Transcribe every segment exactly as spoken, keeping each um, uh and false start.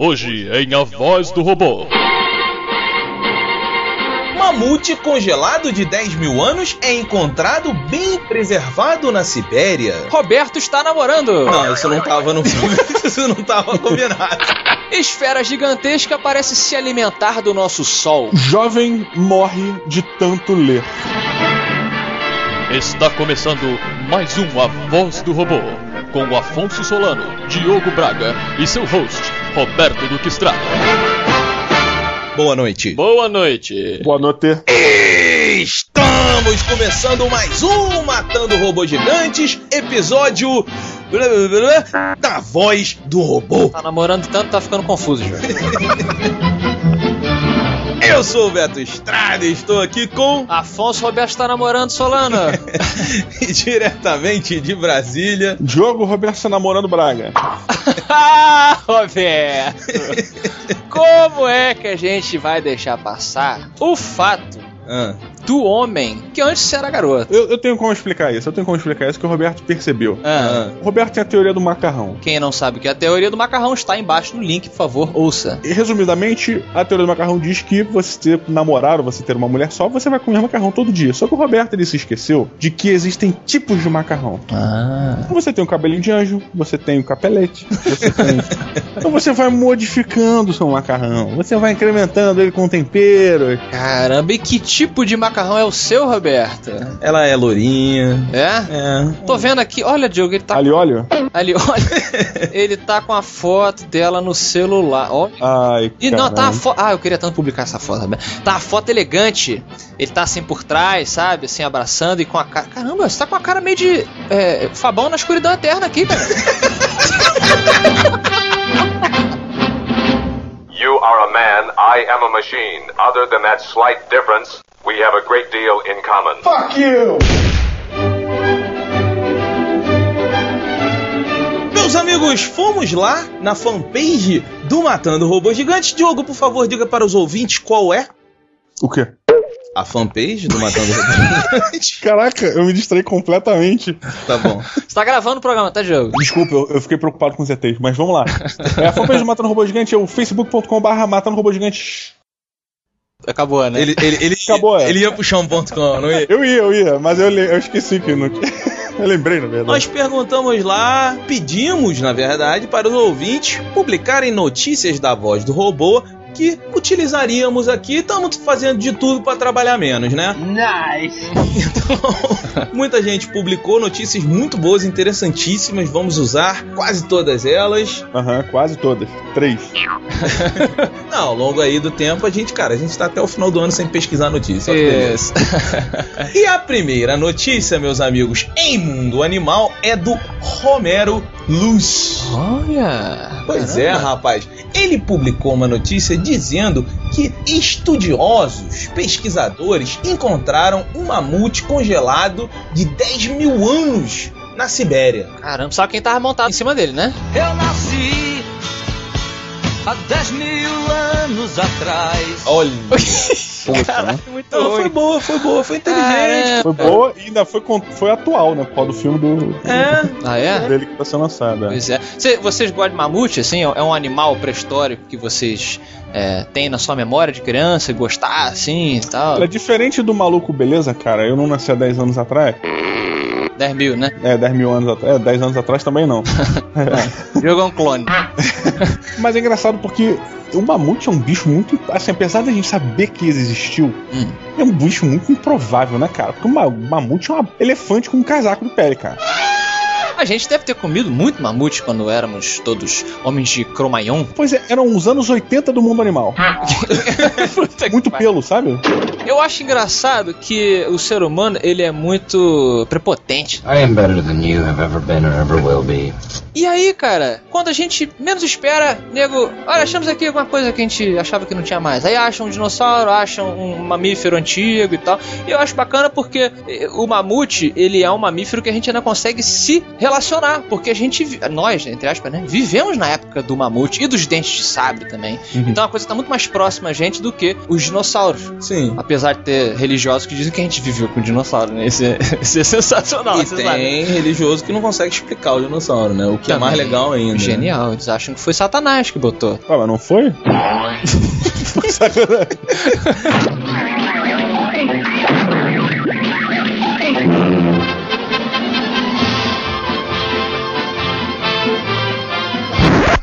Hoje em A Voz do Robô. Mamute congelado de dez mil anos é encontrado bem preservado na Sibéria. Roberto está namorando. Não, isso não tava no filme. Isso não tava combinado. Esfera gigantesca parece se alimentar do nosso sol. Jovem morre de tanto ler. Está começando mais um A Voz do Robô, com Affonso Solano, Diogo Braga e seu host, Roberto Duque Estrada. Boa noite. Boa noite. Boa noite. Estamos começando mais um Matando Robôs Gigantes, episódio... da voz do robô. Tá namorando tanto, tá ficando confuso, velho. Eu sou o Beto Estrada e estou aqui com... Affonso Roberto está namorando Solano. E diretamente de Brasília... Diogo Roberto está namorando Braga. Ah, Roberto! Como é que a gente vai deixar passar o fato ah. do homem que antes era garoto? Eu, eu tenho como explicar isso, eu tenho como explicar isso que o Roberto percebeu. Ah. O Roberto tem a teoria do macarrão. Quem não sabe o que é a teoria do macarrão está embaixo no link, por favor, ouça. E, resumidamente, a teoria do macarrão diz que você namorar ou você ter uma mulher só, você vai comer macarrão todo dia. Só que o Roberto ele se esqueceu de que existem tipos de macarrão. Ah. Você tem o cabelinho de anjo, você tem o capelete, você tem... Então você vai modificando o seu macarrão, você vai incrementando ele com tempero. Caramba, e que tipo de macarrão é o seu, Roberto? Ela é lourinha. É? É. Tô vendo aqui, olha, Diogo, ele tá... Ali, olha. Ali, olha. Ele tá com a foto dela no celular, ó. Ai, e não, tá a foto... Ah, eu queria tanto publicar essa foto, Roberto. Tá a foto elegante. Ele tá assim por trás, sabe? Assim, abraçando e com a cara... Caramba, você tá com a cara meio de... É, Fabão na escuridão eterna aqui, velho. You are a man, I am a machine. Other than that slight difference, we have a great deal in common. Fuck you! Meus amigos, fomos lá na fanpage do Matando Robôs Gigantes. Diogo, por favor, diga para os ouvintes qual é. O quê? A fanpage do Matando Robôs. Caraca, eu me distraí completamente. Tá bom. Você tá gravando o programa, tá, Diogo? Desculpa, eu, eu fiquei preocupado com os E Tês, mas vamos lá. É, a fanpage do Matando Robôs Gigantes é o facebook ponto com barra Matando Robôs Gigantes. Acabou, né? Ele, ele, ele, Acabou, é. Ele ia puxar um ponto com, não ia? Eu ia, eu ia, mas eu, eu esqueci que não... Eu lembrei, na verdade. Nós perguntamos lá, pedimos, na verdade, para os ouvintes publicarem notícias da voz do robô que utilizaríamos aqui. Estamos fazendo de tudo para trabalhar menos, né? Nice! Então, muita gente publicou notícias muito boas, interessantíssimas. Vamos usar quase todas elas. Aham, uhum, quase todas. Três. Não, ao longo aí do tempo, a gente, cara, a gente tá até o final do ano sem pesquisar notícias. Isso. E a primeira notícia, meus amigos, em mundo animal, é do Romero Luz. Olha! Pois caramba. É, rapaz. Ele publicou uma notícia dizendo que estudiosos, pesquisadores, encontraram um mamute congelado de dez mil anos na Sibéria. Caramba, sabe quem tava montado em cima dele, né? Eu nasci há dez mil anos atrás. Olha... Poxa, caraca, né? Muito não, foi boa, foi boa, foi inteligente. Ah, é. Foi boa e ainda foi, foi atual, né? Por causa do filme do... É. Ah, é? Dele que tá sendo lançado. É. Pois é. Cê, vocês gostam de mamute, assim? É um animal pré-histórico que vocês é, têm na sua memória de criança e gostar, assim, e tal? É diferente do maluco, beleza, cara? Eu não nasci há dez anos atrás. dez mil, né? É, dez mil anos atrás. É, dez anos atrás também não. Jogou um clone. Mas é engraçado porque... O mamute é um bicho muito... Assim, apesar da gente saber que ele existiu, hum. é um bicho muito improvável, né, cara? Porque o mamute é um elefante com um casaco de pele, cara. A gente deve ter comido muito mamute quando éramos todos homens de Cro-Magnon. Pois é, eram os anos oitenta do mundo animal. Muito pelo, sabe? Eu acho engraçado que o ser humano, ele é muito prepotente. I am better than you have ever been or ever will be. E aí, cara, quando a gente menos espera, nego, olha, achamos aqui alguma coisa que a gente achava que não tinha mais. Aí acham um dinossauro, acham um mamífero antigo e tal. E eu acho bacana porque o mamute, ele é um mamífero que a gente ainda consegue se relacionar, porque a gente, nós, entre aspas, né, vivemos na época do mamute e dos dentes de sabre também. Uhum. Então a coisa tá muito mais próxima a gente do que os dinossauros. Sim. Apesar apesar de ter religiosos que dizem que a gente viveu com dinossauro, né? Isso é, isso é sensacional. E tem sabe. religioso que não consegue explicar o dinossauro, né? O que também é mais legal ainda. Genial, né? Eles acham que foi Satanás que botou. Ah, mas não foi? Foi Satanás.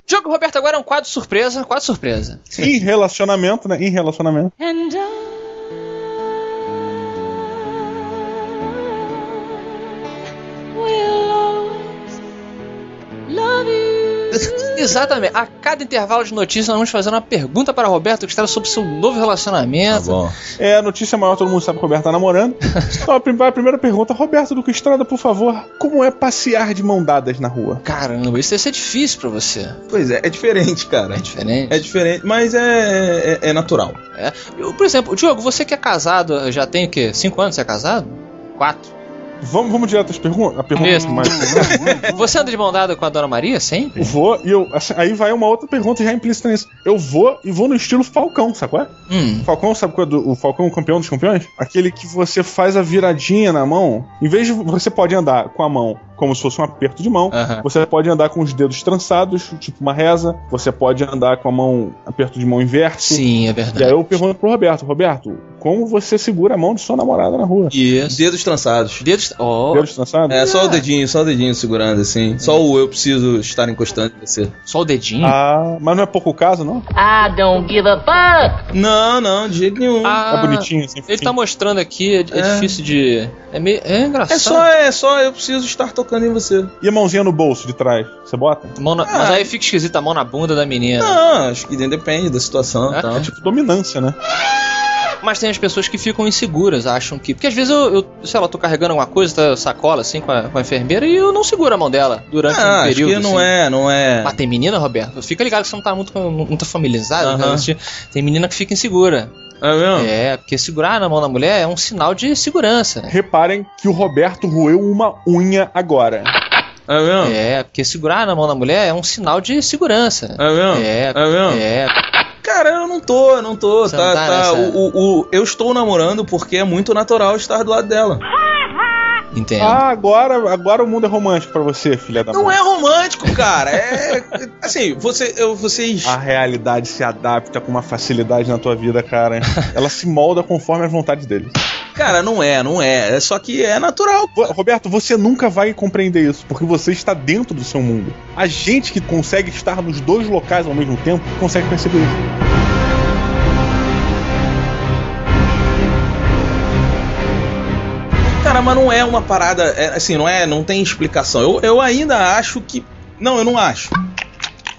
Diogo Roberto, agora é um quadro surpresa, quadro surpresa. Em relacionamento, né? Em relacionamento. And I will always love you. Exatamente. A cada intervalo de notícia, nós vamos fazer uma pergunta para Roberto que está sobre o seu novo relacionamento. Tá bom. É, a notícia maior, todo mundo sabe que o Roberto tá namorando. Então, a primeira pergunta, Roberto Duque Estrada, por favor, como é passear de mão dadas na rua? Caramba, isso deve ser difícil pra você. Pois é, é diferente, cara. É diferente? É diferente, mas é, é, é natural. É. Eu, por exemplo, Diogo, você que é casado, já tem o quê? Cinco anos você é casado? Quatro? Vamos, vamos direto às perguntas? A pergunta mais... Você anda de mão dada com a Dona Maria sempre? Vou, e eu... Aí vai uma outra pergunta já implícita nisso. Eu vou e vou no estilo Falcão, sabe qual é? Hum. Falcão, sabe qual é? Do, o Falcão, o campeão dos campeões? Aquele que você faz a viradinha na mão. Em vez de... Você pode andar com a mão como se fosse um aperto de mão. Uh-huh. Você pode andar com os dedos trançados, tipo uma reza. Você pode andar com a mão... Aperto de mão inverso. Sim, é verdade. E aí eu pergunto pro Roberto. Roberto, como você segura a mão de sua namorada na rua? Isso. Dedos trançados. Dedos Oh. Deus trançado? É, só o dedinho, só o dedinho segurando assim. É. Só o eu preciso estar encostando em você. Só o dedinho? Ah, mas não é pouco o caso, não? Ah, don't give a fuck! Não, não, de jeito nenhum. Ah, tá bonitinho assim. Ele fim. Tá mostrando aqui, é, é, é difícil de. É meio. É engraçado. É só, é só eu preciso estar tocando em você. E a mãozinha no bolso de trás? Você bota? Mão na... ah. Mas aí fica esquisita a mão na bunda da menina. Não, acho que depende da situação e é. tal. É tipo dominância, né? Mas tem as pessoas que ficam inseguras, acham que... Porque às vezes eu, eu sei lá, tô carregando alguma coisa, sacola assim, com a, com a enfermeira e eu não seguro a mão dela durante ah, um período. Ah, acho que não assim. é, não é... Mas tem menina, Roberto? Fica ligado que você não tá muito, muito familiarizado. Uh-huh. Né? Tem menina que fica insegura. É mesmo? É, porque segurar na mão da mulher é um sinal de segurança. Né? Reparem que o Roberto roeu uma unha agora. É mesmo? É, porque segurar na mão da mulher é um sinal de segurança. É mesmo? É, é mesmo? É... Cara, eu não tô, eu não tô, tá, tá, tá. O, o, o, eu estou namorando porque é muito natural estar do lado dela. Entendo. Ah, agora, agora o mundo é romântico pra você, filha da mãe. Não é romântico, cara. É. Assim, você, eu, vocês. A realidade se adapta com uma facilidade na tua vida, cara. Ela se molda conforme a vontade dele. Cara, não é, não é. É só que é natural. Roberto, você nunca vai compreender isso, porque você está dentro do seu mundo. A gente que consegue estar nos dois locais ao mesmo tempo consegue perceber isso. Cara, mas não é uma parada, é, assim, não é, não tem explicação. Eu, eu ainda acho que... Não, eu não acho.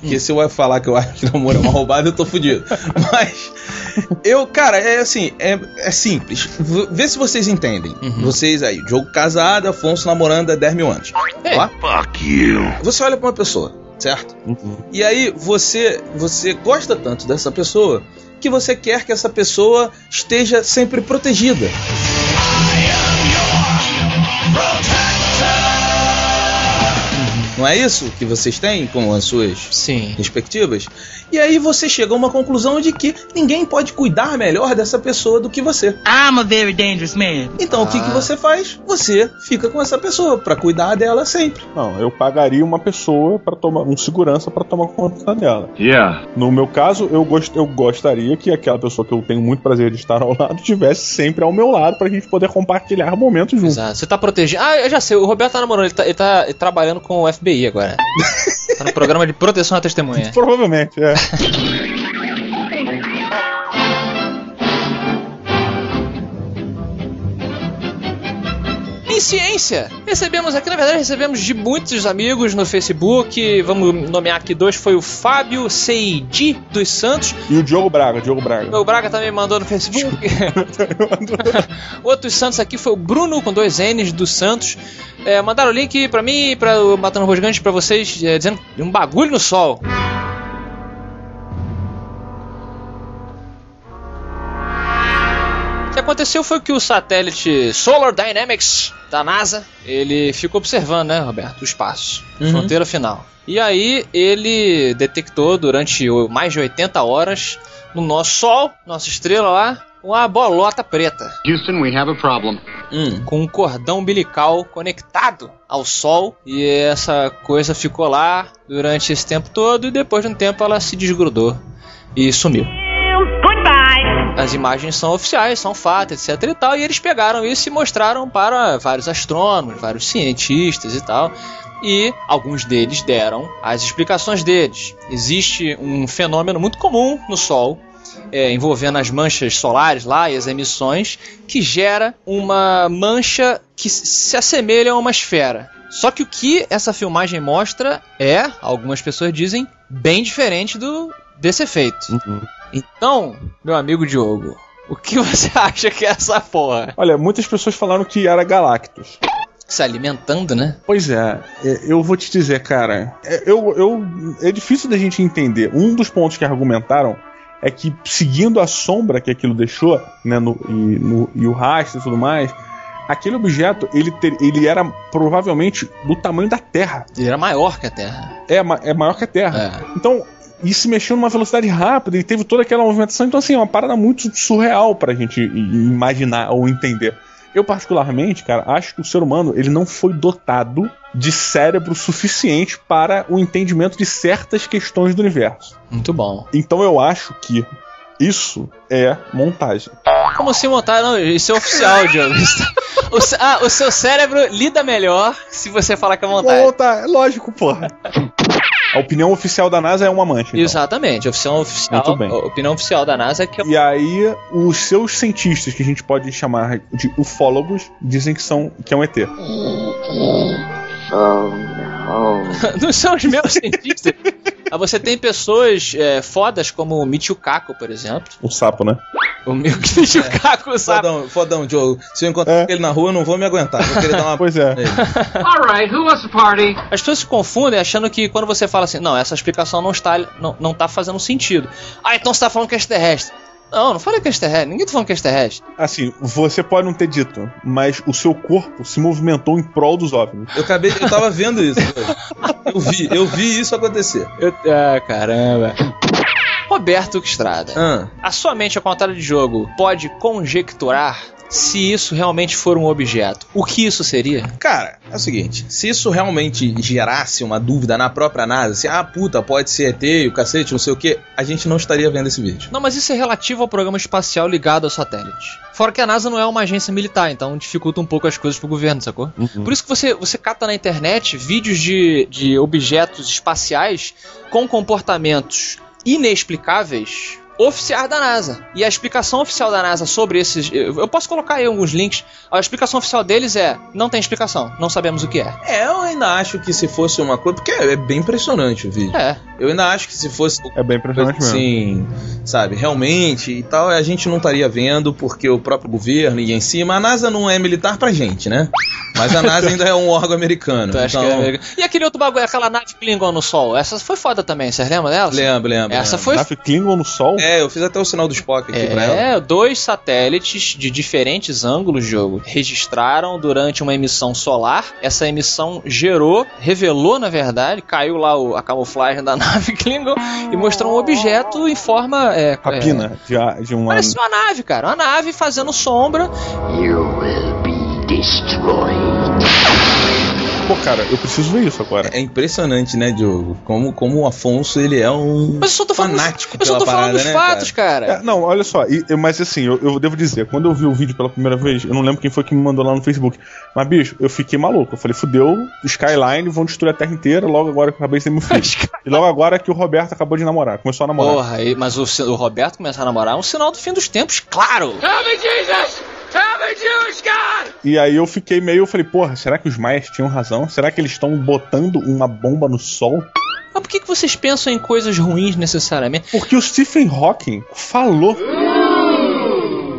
Porque se eu ia falar que eu acho que namoro é uma roubada, eu tô fudido. Mas eu, cara, é assim, é, é simples. Vê se vocês entendem. Uhum. Vocês aí, Diogo casado, Affonso namorando há dez mil anos. Hey, tá? Fuck you. Você olha pra uma pessoa, certo? Uhum. E aí você, você gosta tanto dessa pessoa que você quer que essa pessoa esteja sempre protegida. Não é isso que vocês têm com as suas Sim. respectivas? E aí você chega a uma conclusão de que ninguém pode cuidar melhor dessa pessoa do que você. I'm a very dangerous man. Então ah. o que, que você faz? Você fica com essa pessoa pra cuidar dela sempre. Não, eu pagaria uma pessoa pra tomar, um segurança pra tomar conta dela. Yeah. No meu caso, eu, gost, eu gostaria que aquela pessoa que eu tenho muito prazer de estar ao lado estivesse sempre ao meu lado pra gente poder compartilhar momentos juntos. Exato. Você tá protegendo. Ah, eu já sei, o Roberto tá namorando, ele tá, ele tá ele trabalhando com o F B I agora. Tá no programa de proteção à testemunha. Provavelmente, é. Em ciência, recebemos aqui, na verdade recebemos de muitos amigos no Facebook, vamos nomear aqui dois, foi o Fábio Seidi dos Santos. E o Diogo Braga, Diogo Braga. O Braga também mandou no Facebook. Outros Santos aqui foi o Bruno, com dois N's, dos Santos. É, mandaram o link pra mim, pra o Matando Robôs Gigantes, pra vocês, é, dizendo um bagulho no sol. O que aconteceu foi que o satélite Solar Dynamics da NASA, ele ficou observando, né, Roberto, o espaço, uhum. fronteira final. E aí ele detectou durante mais de oitenta horas no nosso Sol, nossa estrela lá, uma bolota preta. Houston, we have a problem. Hum, com um cordão umbilical conectado ao sol, e essa coisa ficou lá durante esse tempo todo, e depois de um tempo ela se desgrudou e sumiu. As imagens são oficiais, são fato, etc e tal, e eles pegaram isso e mostraram para vários astrônomos, vários cientistas e tal, e alguns deles deram as explicações deles. Existe um fenômeno muito comum no Sol, É, envolvendo as manchas solares lá e as emissões, que gera uma mancha que se assemelha a uma esfera. Só que o que essa filmagem mostra é, algumas pessoas dizem, bem diferente do, desse efeito. Uhum. Então, meu amigo Diogo, o que você acha que é essa porra? Olha, muitas pessoas falaram que era Galactus. Se alimentando, né? Pois é, eu vou te dizer, cara, eu, eu, é difícil da gente entender. Um dos pontos que argumentaram é que, seguindo a sombra que aquilo deixou, né, no, e, no, e o rastro e tudo mais, aquele objeto, ele, ter, ele era provavelmente do tamanho da Terra. Ele era maior que a Terra. É, é maior que a Terra. É. Então, e se mexeu numa velocidade rápida, ele teve toda aquela movimentação. Então, assim, é uma parada muito surreal pra gente imaginar ou entender. Eu, particularmente, cara, acho que o ser humano, ele não foi dotado de cérebro suficiente para o entendimento de certas questões do universo. Muito bom. Então eu acho que isso é montagem. Como assim montagem? Não, isso é oficial, Diogo. O, ah, o seu cérebro lida melhor se você falar que é montagem. Monta, lógico, porra. A opinião oficial da NASA é uma mancha. Então. Exatamente, a opinião oficial, Muito bem. A opinião oficial da NASA é que... E aí, os seus cientistas, que a gente pode chamar de ufólogos, dizem que, são, que é um E T. Não são os meus cientistas. Você tem pessoas é, fodas como o Michio Kaku, por exemplo. O sapo, né? O meu que deixa o Caco, é, sabe? Fodão, fodão, Diogo. Se eu encontrar é. ele na rua, eu não vou me aguentar. Vou querer dar uma... Pois é. Alright, who was the party? As pessoas se confundem achando que quando você fala assim, não, essa explicação não está, não, não tá fazendo sentido. Ah, então você tá falando que é extraterrestre. Não, não falei que é extraterrestre. Ninguém tá falando que é extraterrestre. Assim, você pode não ter dito, mas o seu corpo se movimentou em prol dos ovnis. Eu acabei, eu tava vendo isso. Eu vi, eu vi isso acontecer. Eu, ah, caramba. Roberto Duque Estrada, ah. a sua mente, ao contrário de jogo, pode conjecturar se isso realmente for um objeto. O que isso seria? Cara, é o seguinte, se isso realmente gerasse uma dúvida na própria NASA, se assim, ah, puta, pode ser E T e o cacete, não sei o que, a gente não estaria vendo esse vídeo. Não, mas isso é relativo ao programa espacial ligado ao satélite. Fora que a NASA não é uma agência militar, então dificulta um pouco as coisas pro governo, sacou? Uhum. Por isso que você, você cata na internet vídeos de, de objetos espaciais com comportamentos inexplicáveis oficiais da NASA. E a explicação oficial da NASA sobre esses... Eu posso colocar aí alguns links. A explicação oficial deles é... Não tem explicação. Não sabemos o que é. É, eu ainda acho que se fosse uma coisa... Porque é bem impressionante o vídeo. É. Eu ainda acho que se fosse... É bem impressionante mesmo. Sim, sabe? Realmente e tal. A gente não estaria vendo porque o próprio governo ia em cima. A NASA não é militar pra gente, né? Mas a NASA ainda é um órgão americano. Então... Acho que é americano. E aquele outro bagulho, aquela nave Klingon no Sol? Essa foi foda também. Vocês lembram dela? Lembro, lembro. Essa lembro. foi... Nave Klingon no Sol? É. É, eu fiz até o sinal do Spock aqui é, pra ela. É, dois satélites de diferentes ângulos, jogo, registraram durante uma emissão solar. Essa emissão gerou, revelou, na verdade, caiu lá o, a camuflagem da nave Klingon e mostrou um objeto em forma... É, Rapina é, de, de uma... Parecia uma nave, cara. Uma nave fazendo sombra. You will be destroyed. Pô, cara, eu preciso ver isso agora. É impressionante, né, Diogo? Como, como o Affonso, ele é um mas eu só tô fanático dos, pela parada, né? Eu só tô falando dos né, fatos, cara. cara. É, não, olha só, e, mas assim, eu, eu devo dizer, quando eu vi o vídeo pela primeira vez, eu não lembro quem foi que me mandou lá no Facebook, mas, bicho, eu fiquei maluco. Eu falei, fudeu, Skyline, vão destruir a Terra inteira, logo agora que eu acabei de ter meu filho. E logo agora que o Roberto acabou de namorar, começou a namorar. Porra, e, mas o, o Roberto começar a namorar é um sinal do fim dos tempos, claro! Come, Jesus! E aí eu fiquei meio, eu falei, porra, será que os maias tinham razão? Será que eles estão botando uma bomba no sol? Mas por que que vocês pensam em coisas ruins necessariamente? Porque o Stephen Hawking falou...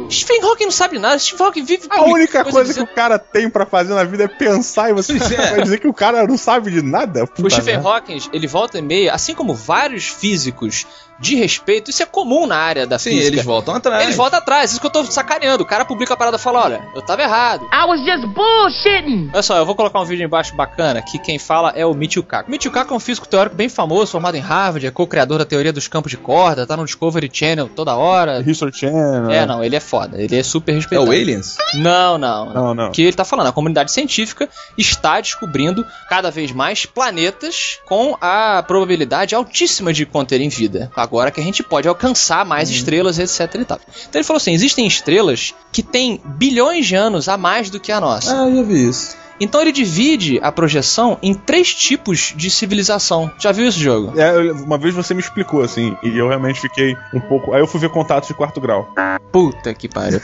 Stephen Hawking não sabe nada, Stephen Hawking vive... A única coisa, coisa que dizendo... o cara tem pra fazer na vida é pensar, e você é. vai dizer que o cara não sabe de nada? O Stephen Hawking, ele volta e meia, assim como vários físicos de respeito, isso é comum na área da Sim, física. Sim, eles voltam atrás. Eles voltam atrás, isso que eu tô sacaneando. O cara publica a parada e fala, olha, eu tava errado. I was just bullshitting. Olha só, eu vou colocar um vídeo embaixo bacana, que quem fala é o Michio Kaku. Michio Kaku é um físico teórico bem famoso, formado em Harvard, é co-criador da teoria dos campos de corda, tá no Discovery Channel toda hora. History Channel. É, não, ele é foda, ele é super respeitado. É o Aliens? Não, não. Não, não. O que ele tá falando, a comunidade científica está descobrindo cada vez mais planetas com a probabilidade altíssima de conterem vida. Agora que a gente pode alcançar mais hum. estrelas, etc e tal. Então ele falou assim, existem estrelas que têm bilhões de anos a mais do que a nossa. Ah, eu já vi isso. Então ele divide a projeção em três tipos de civilização. Já viu esse jogo? É, uma vez você me explicou, assim, e eu realmente fiquei um pouco... Aí eu fui ver Contatos de Quarto Grau. Puta que pariu.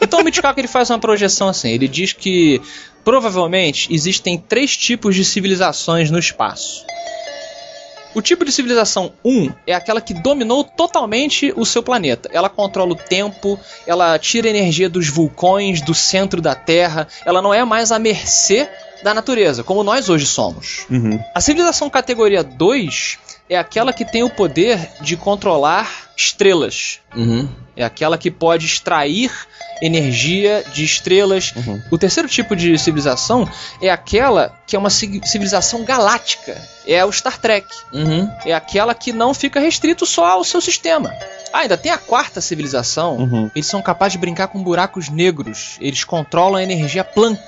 Então o Michio Kaku, ele faz uma projeção assim, ele diz que provavelmente existem três tipos de civilizações no espaço. O tipo de civilização um é aquela que dominou totalmente o seu planeta. Ela controla o tempo, ela tira energia dos vulcões, do centro da Terra, ela não é mais à mercê da natureza, como nós hoje somos. Uhum. A civilização categoria dois é aquela que tem o poder de controlar estrelas. Uhum. É aquela que pode extrair energia de estrelas. Uhum. O terceiro tipo de civilização é aquela que é uma civilização galáctica. É o Star Trek. Uhum. É aquela que não fica restrito só ao seu sistema. Ah, ainda tem a quarta civilização. Uhum. Eles são capazes de brincar com buracos negros. Eles controlam a energia Planck.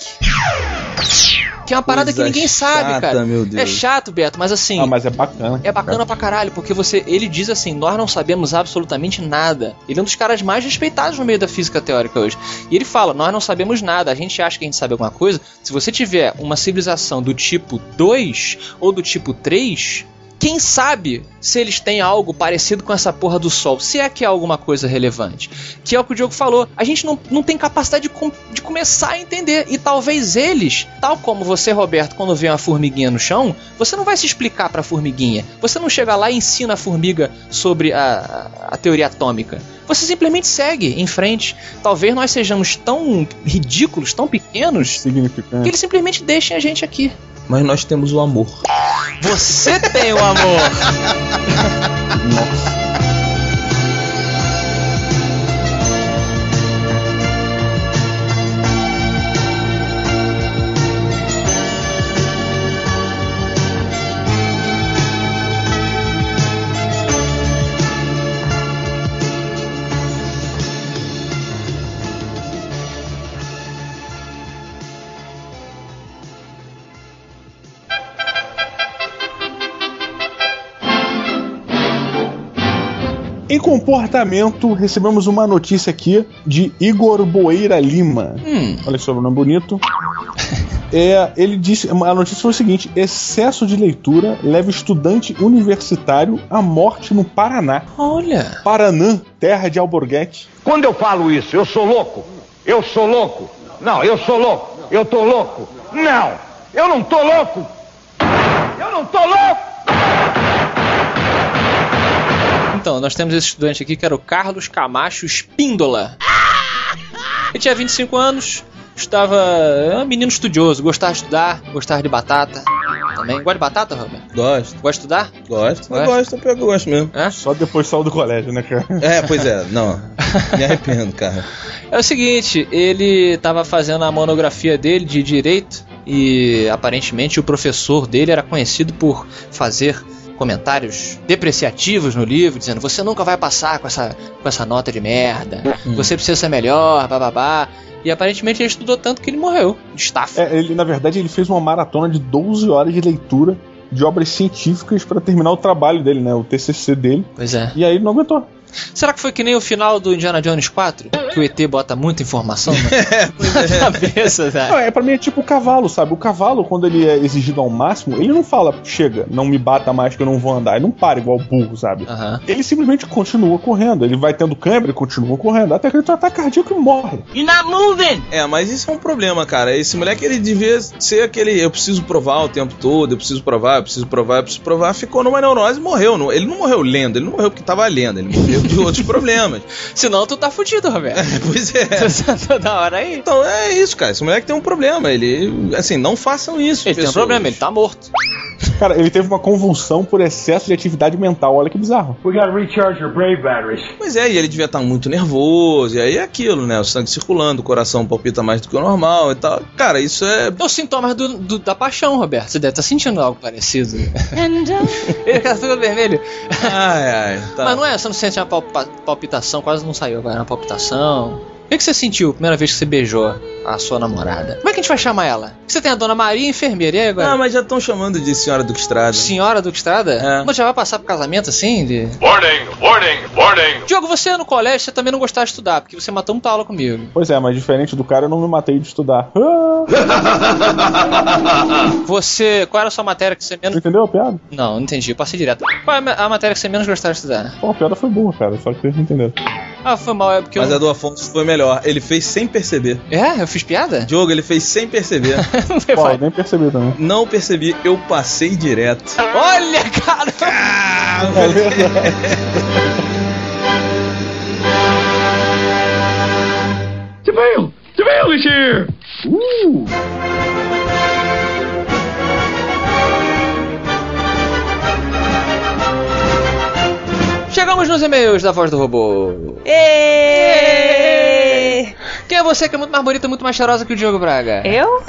Que é uma parada coisa que ninguém chata, sabe, cara. Meu Deus. É chato, Beto, mas assim... Ah, mas é bacana. É bacana pra caralho, porque você, ele diz assim, nós não sabemos absolutamente nada. Ele é um dos caras mais respeitados no meio da física teórica hoje. E ele fala, nós não sabemos nada, a gente acha que a gente sabe alguma coisa. Se você tiver uma civilização do tipo dois ou do tipo três... Quem sabe se eles têm algo parecido com essa porra do Sol? Se é que é alguma coisa relevante. Que é o que o Diogo falou. A gente não, não tem capacidade de, com, de começar a entender. E talvez eles, tal como você, Roberto, quando vê uma formiguinha no chão, você não vai se explicar pra formiguinha. Você não chega lá e ensina a formiga sobre a, a, a teoria atômica. Você simplesmente segue em frente. Talvez nós sejamos tão ridículos, tão pequenos, que eles simplesmente deixem a gente aqui. Mas nós temos o amor. Você tem o amor! Nossa. Em comportamento, recebemos uma notícia aqui de Igor Boeira Lima. Hum. Olha que sobrenome bonito. É, ele disse, a notícia foi o seguinte: excesso de leitura leva estudante universitário à morte no Paraná. Olha. Paranã, terra de Alborguete. Quando eu falo isso, eu sou louco. Eu sou louco. Não, eu sou louco. Eu tô louco. Não, eu não tô louco. Eu não tô louco. Então, nós temos esse estudante aqui que era o Carlos Camacho Espíndola. Ele tinha vinte e cinco anos, estava... É um menino estudioso, gostava de estudar, gostava de batata também. Gosta de batata, Roberto? Gosto. Gosta de estudar? Gosto. Eu gosto, eu gosto mesmo. É? Só depois saiu do colégio, né, cara? É, pois é, não. Me arrependo, cara. É o seguinte, ele estava fazendo a monografia dele de direito e aparentemente o professor dele era conhecido por fazer... comentários depreciativos no livro, dizendo, você nunca vai passar com essa, com essa nota de merda, hum. você precisa ser melhor, bababá. E aparentemente ele estudou tanto que ele morreu de estafa. É, ele, na verdade, ele fez uma maratona de doze horas de leitura de obras científicas para terminar o trabalho dele, né, o T C C dele. Pois é. E aí ele não aguentou. Será que foi que nem o final do Indiana Jones quatro? Que o E T bota muita informação na cabeça, velho. É, pra mim é tipo o cavalo, sabe? O cavalo, quando ele é exigido ao máximo, ele não fala, chega, não me bata mais que eu não vou andar. Ele não para igual o burro, sabe? Uhum. Ele simplesmente continua correndo. Ele vai tendo câimbra e continua correndo. Até que ele tem um ataque cardíaco e morre. E na moving! É, mas isso é um problema, cara. Esse moleque, ele devia ser aquele, eu preciso provar o tempo todo, eu preciso provar, eu preciso provar, eu preciso provar. Ficou numa neurose e morreu. Ele não morreu lendo, ele não morreu porque tava lendo, ele morreu de outros problemas. Senão tu tá fudido, Roberto. É, pois é. Toda hora aí. Então é isso, cara. Esse moleque tem um problema. Ele, assim, não façam isso. Ele pessoas. Tem um problema, ele tá morto. Cara, ele teve uma convulsão por excesso de atividade mental. Olha que bizarro. We gotta recharge your brain batteries. Pois é, e ele devia estar muito nervoso. E aí é aquilo, né? O sangue circulando, o coração palpita mais do que o normal e tal. Cara, isso é... É os sintomas do, do, da paixão, Roberto. Você deve estar sentindo algo parecido. Ele fica tudo vermelho. Ai, ai. Tá. Mas não é? Você não sente uma palpa, palpitação? Quase não saiu agora, uma palpitação... O que, que você sentiu a primeira vez que você beijou a sua namorada? Como é que a gente vai chamar ela? Você tem a Dona Maria e a enfermeira, e aí agora? Ah, mas já estão chamando de Senhora Duque Estrada. Senhora Duque Estrada? É. Mas já vai passar pro casamento assim? De... Warning, warning, warning. Diogo, você no colégio, você também não gostava de estudar, porque você matou muita aula comigo. Pois é, mas diferente do cara, eu não me matei de estudar. Você, qual era a sua matéria que você menos... Você entendeu a piada? Não, não entendi, eu passei direto. Qual é a matéria que você menos gostava de estudar? Pô, a piada foi boa, cara, só que vocês não entenderam. Ah, foi mal, é porque Mas eu... a do Affonso foi melhor. Ele fez sem perceber. É? Eu fiz piada? Diogo, ele fez sem perceber. Pô, eu nem percebi também. Não percebi, eu passei direto. Olha, cara! Ah, Jamil! Jamil is here! Uh! Chegamos nos e-mails da Voz do Robô. Êêêêê! Quem é você que é muito mais bonita, muito mais cheirosa que o Diogo Braga? Eu?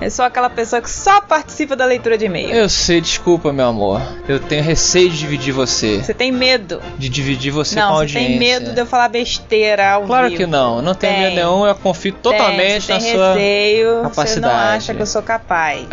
Eu sou aquela pessoa que só participa da leitura de e-mail. Eu sei, desculpa, meu amor. Eu tenho receio de dividir você. Você tem medo? De dividir você não, com a audiência. Não, você tem medo de eu falar besteira ao Claro vivo. Que não, não tenho tem. medo nenhum. Eu confio totalmente tem, na tem sua receio, capacidade. Você não acha que eu sou capaz,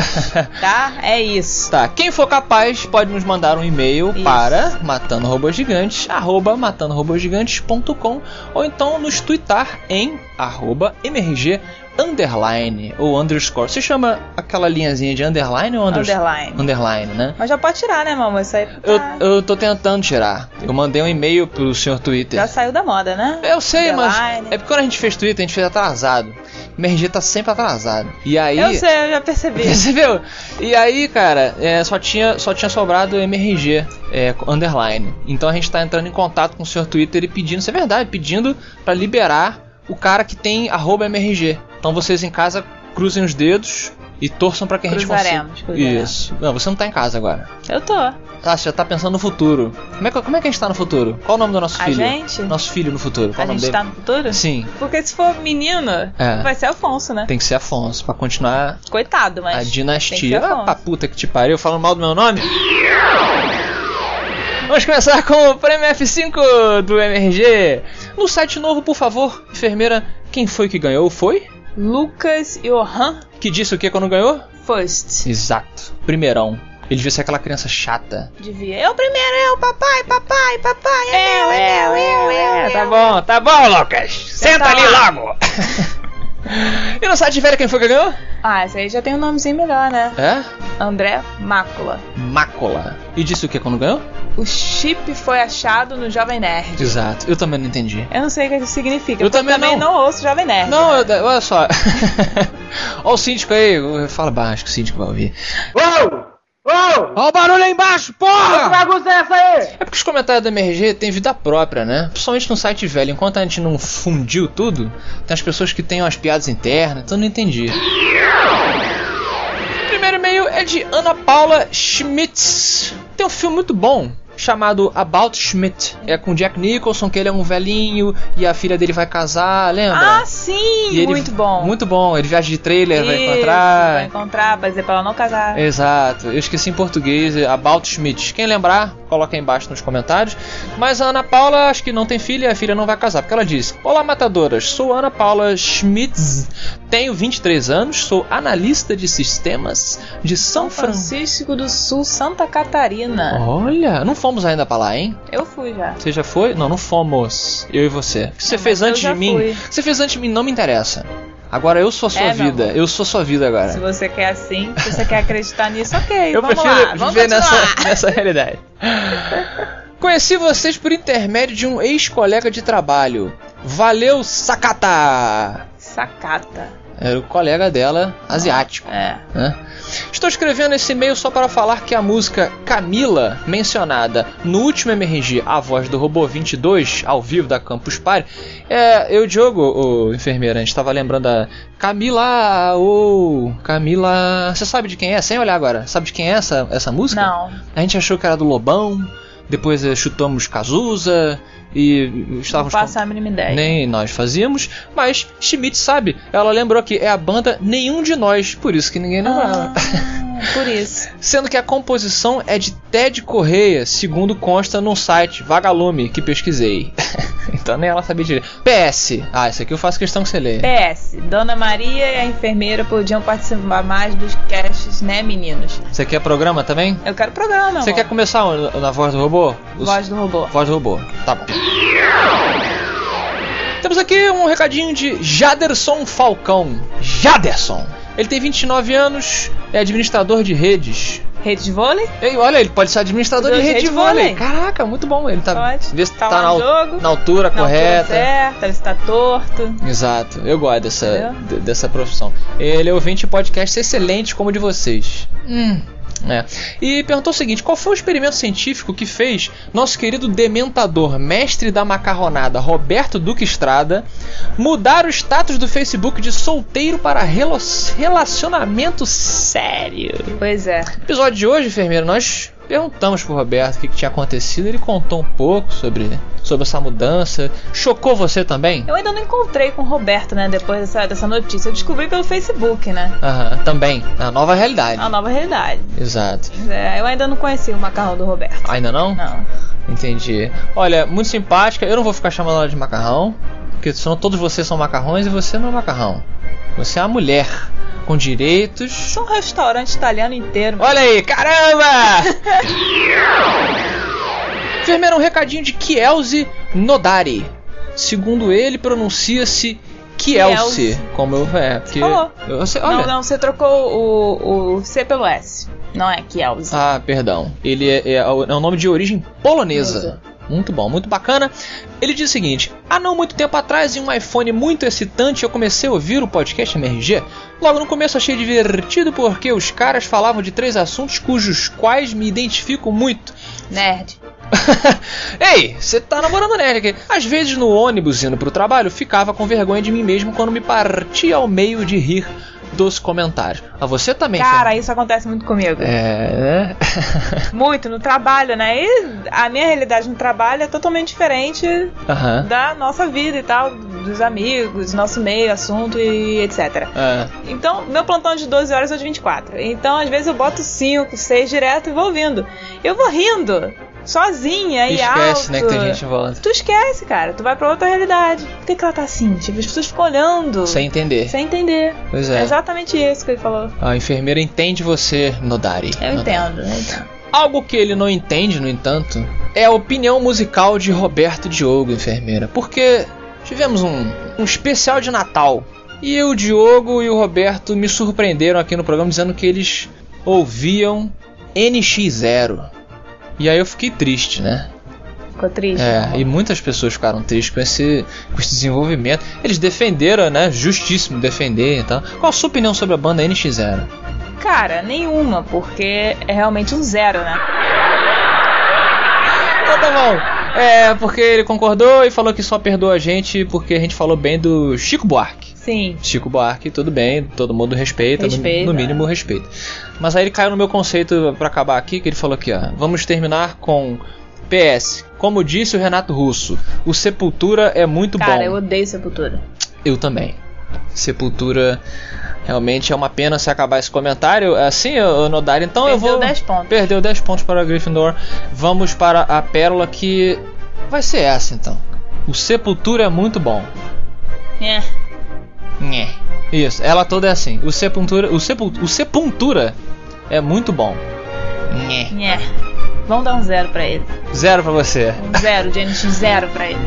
tá? É isso. Tá, quem for capaz pode nos mandar um e-mail isso. para Matando Robôs Gigantes, arroba matando robôs gigantes ponto com ou então nos tweetar em arroba M R G underline ou underscore. Você chama aquela linhazinha de underline ou underscore? Underline. Underline, né? Mas já pode tirar, né, mamãe? Isso aí tá... eu, eu tô tentando tirar. Eu mandei um e-mail pro senhor Twitter. Já saiu da moda, né? Eu sei, underline. Mas é porque quando a gente fez Twitter, a gente fez atrasado. O M R G tá sempre atrasado. E aí... Eu sei, eu já percebi. Percebeu? E aí, cara, é, só, tinha, só tinha sobrado M R G é, underline. Então a gente tá entrando em contato com o senhor Twitter e pedindo, isso é verdade, pedindo pra liberar o cara que tem arroba M R G. Então vocês em casa cruzem os dedos e torçam pra que a gente consiga. Cruzaremos. Isso. Não, você não tá em casa agora. Eu tô. Ah, você já tá pensando no futuro. Como é que, como é que a gente tá no futuro? Qual o nome do nosso a filho? A gente? Nosso filho no futuro. Qual a o nome gente dele? Tá no futuro? Sim. Porque se for menino, é. vai ser Affonso, né? Tem que ser Affonso, pra continuar... Coitado, mas... A dinastia. Ah, pra puta que te pariu, falando mal do meu nome? Vamos começar com o prêmio F cinco do M R G. No site novo, por favor, enfermeira, quem foi que ganhou? Foi? Lucas Johan. Que disse o que quando ganhou? First. Exato. Primeirão. Ele devia ser aquela criança chata. Devia. Eu primeiro, eu, papai, papai, papai. Eu, eu, eu, eu. eu, eu tá eu. bom, tá bom, Lucas. Senta ali logo. E no site de velho, quem foi que ganhou? Ah, esse aí já tem um nomezinho melhor, né? É? André Mácula. Mácula. E disse o que quando ganhou? O chip foi achado no Jovem Nerd. Exato. Eu também não entendi. Eu não sei o que isso significa. Eu também, também não. não ouço Jovem Nerd. Não, né? eu, olha só. Olha o síndico aí. Fala baixo que o síndico vai ouvir. Uou! Uou! Olha o barulho aí embaixo, porra! Que bagunça é essa aí? É porque os comentários da M R G têm vida própria, né? Principalmente no site velho. Enquanto a gente não fundiu tudo, tem as pessoas que têm umas piadas internas. Então eu não entendi. O primeiro e-mail é de Ana Paula Schmitz. Tem um filme muito bom chamado About Schmidt. É com Jack Nicholson, que ele é um velhinho e a filha dele vai casar, lembra? Ah, sim! Ele, muito bom. Muito bom. Ele viaja de trailer, Isso, vai encontrar... vai encontrar, vai dizer pra ela não casar. Exato. Eu esqueci em português, About Schmidt. Quem lembrar, coloca aí embaixo nos comentários. Mas a Ana Paula, acho que não tem filha e a filha não vai casar, porque ela diz: Olá, matadoras. Sou Ana Paula Schmitz. Tenho vinte e três anos, sou analista de sistemas de São, São Francisco do Sul, Santa Catarina. Olha, não fomos ainda pra lá, hein? Eu fui já. Você já foi? Não, não fomos. Eu e você. O que você é, fez antes de mim? O que você fez antes de mim não me interessa. Agora eu sou a sua é, vida. Eu sou a sua vida agora. Se você quer assim, se você quer acreditar nisso, ok. Eu vamos prefiro lá, vamos viver nessa, nessa realidade. Conheci vocês por intermédio de um ex-colega de trabalho. Valeu, Sacata! Sacata. Era o colega dela, asiático. É. Né? Estou escrevendo esse e-mail só para falar que a música Camila, mencionada no último M R G A Voz do Robô vinte e dois, ao vivo da Campus Party, é, eu, Diogo, o enfermeiro, a gente estava lembrando da Camila, ô, oh, Camila... Você sabe de quem é? Sem olhar agora. Sabe de quem é essa, essa música? Não. A gente achou que era do Lobão, depois chutamos Cazuza... E estávamos. Não faço a mínima ideia. Nem nós fazíamos, mas Schmidt sabe. Ela lembrou que é a banda Nenhum de Nós, por isso que ninguém lembrava. Ah, por isso. Sendo que a composição é de Ted Correia, segundo consta num site Vagalume que pesquisei. Então nem ela sabia direito. P S. Ah, isso aqui eu faço questão que você leia. P S. Dona Maria e a enfermeira podiam participar mais dos casts, né, meninos? Você quer programa também? Eu quero programa. Você quer começar na Voz do Robô? Os... Voz do Robô. Voz do Robô. Tá bom. Temos aqui um recadinho de Jaderson Falcão. Jaderson. Ele tem vinte e nove anos, é administrador de redes. Rede de vôlei? Ei, olha, ele pode ser administrador de, de rede de vôlei. vôlei. Caraca, muito bom. Ele tá, pode, vê se tá, tá na, jogo, na altura na correta. Altura certa, ele está torto. Exato. Eu gosto dessa, de, dessa profissão. Ele é ouvinte de podcasts excelente como o de vocês. Hum. É. E perguntou o seguinte: qual foi o experimento científico que fez nosso querido dementador, mestre da macarronada Roberto Duque Estrada, mudar o status do Facebook de solteiro para relo- relacionamento sério? Pois é. No episódio de hoje, enfermeiro, nós perguntamos pro Roberto o que, que tinha acontecido. Ele contou um pouco sobre, sobre essa mudança. Chocou você também? Eu ainda não encontrei com o Roberto, né? Depois dessa, dessa notícia. Eu descobri pelo Facebook, né? Aham, também. A nova realidade. A nova realidade. Exato. É, eu ainda não conheci o macarrão do Roberto. Ainda não? Não. Entendi. Olha, muito simpática. Eu não vou ficar chamando ela de macarrão, porque senão todos vocês são macarrões e você não é macarrão. Você é uma mulher com direitos. Isso é um restaurante italiano inteiro. Olha aí, caramba! Enfermeiro, um recadinho de Kielce Nodari. Segundo ele, pronuncia-se Kielce. Como eu... É, porque... Falou. Eu, você, olha. Não, não, você trocou o, o C pelo S. Não é Kielce. Ah, perdão. Ele é, é, é um nome de origem polonesa. Polonesa. Muito bom, muito bacana. Ele diz o seguinte: há não muito tempo atrás, em um iPhone muito excitante, eu comecei a ouvir o podcast M R G. Logo no começo achei divertido porque os caras falavam de três assuntos cujos quais me identifico muito. Nerd. Ei, você tá namorando nerd aqui. Às vezes no ônibus indo pro trabalho, ficava com vergonha de mim mesmo quando me partia ao meio de rir dos comentários. A você também. Cara, foi... isso acontece muito comigo. É, né? Muito, no trabalho, né? E a minha realidade no trabalho é totalmente diferente uh-huh. da nossa vida e tal, dos amigos, nosso meio, assunto e etcétera. Uh-huh. Então, meu plantão é de doze horas ou de vinte e quatro. Então, às vezes eu boto cinco, seis direto e vou ouvindo. Eu vou rindo. Sozinha e alto. Esquece, né, que tem gente em volta. Tu esquece, cara. Tu vai pra outra realidade. Por que que ela tá assim? Tipo, as pessoas ficam olhando. Sem entender. Sem entender. Pois é. É exatamente isso que ele falou. A enfermeira entende você, Nodari. Eu entendo, eu entendo. Algo que ele não entende, no entanto, é a opinião musical de Roberto Diogo, enfermeira. Porque tivemos um, um especial de Natal. E o Diogo e o Roberto me surpreenderam aqui no programa dizendo que eles ouviam N X Zero. E aí eu fiquei triste, né? Ficou triste. É, e muitas pessoas ficaram tristes com esse, com esse desenvolvimento. Eles defenderam, né? Justíssimo defender e tal. Qual a sua opinião sobre a banda N X Zero? Cara, nenhuma, porque é realmente um zero, né? Então tá bom. É, porque ele concordou e falou que só perdoa a gente porque a gente falou bem do Chico Buarque. Sim. Chico Buarque, tudo bem, todo mundo respeita, respeita. No, no mínimo respeita. Mas aí ele caiu no meu conceito pra acabar aqui, que ele falou aqui, ó. Vamos terminar com P S. Como disse o Renato Russo, o Sepultura é muito Cara, bom. Cara, eu odeio Sepultura. Eu também. Sepultura realmente é uma pena se acabar esse comentário. Assim, Nodari, então Perdeu eu vou... dez pontos. Perdeu dez pontos para a Gryffindor. Vamos para a pérola que vai ser essa, então. O Sepultura é muito bom. É... É. Isso, ela toda é assim. O Sepultura, o Sepultura, o Sepultura é muito bom. É. É. Vamos dar um zero pra ele. Zero pra você. Um zero, N X zero pra ele.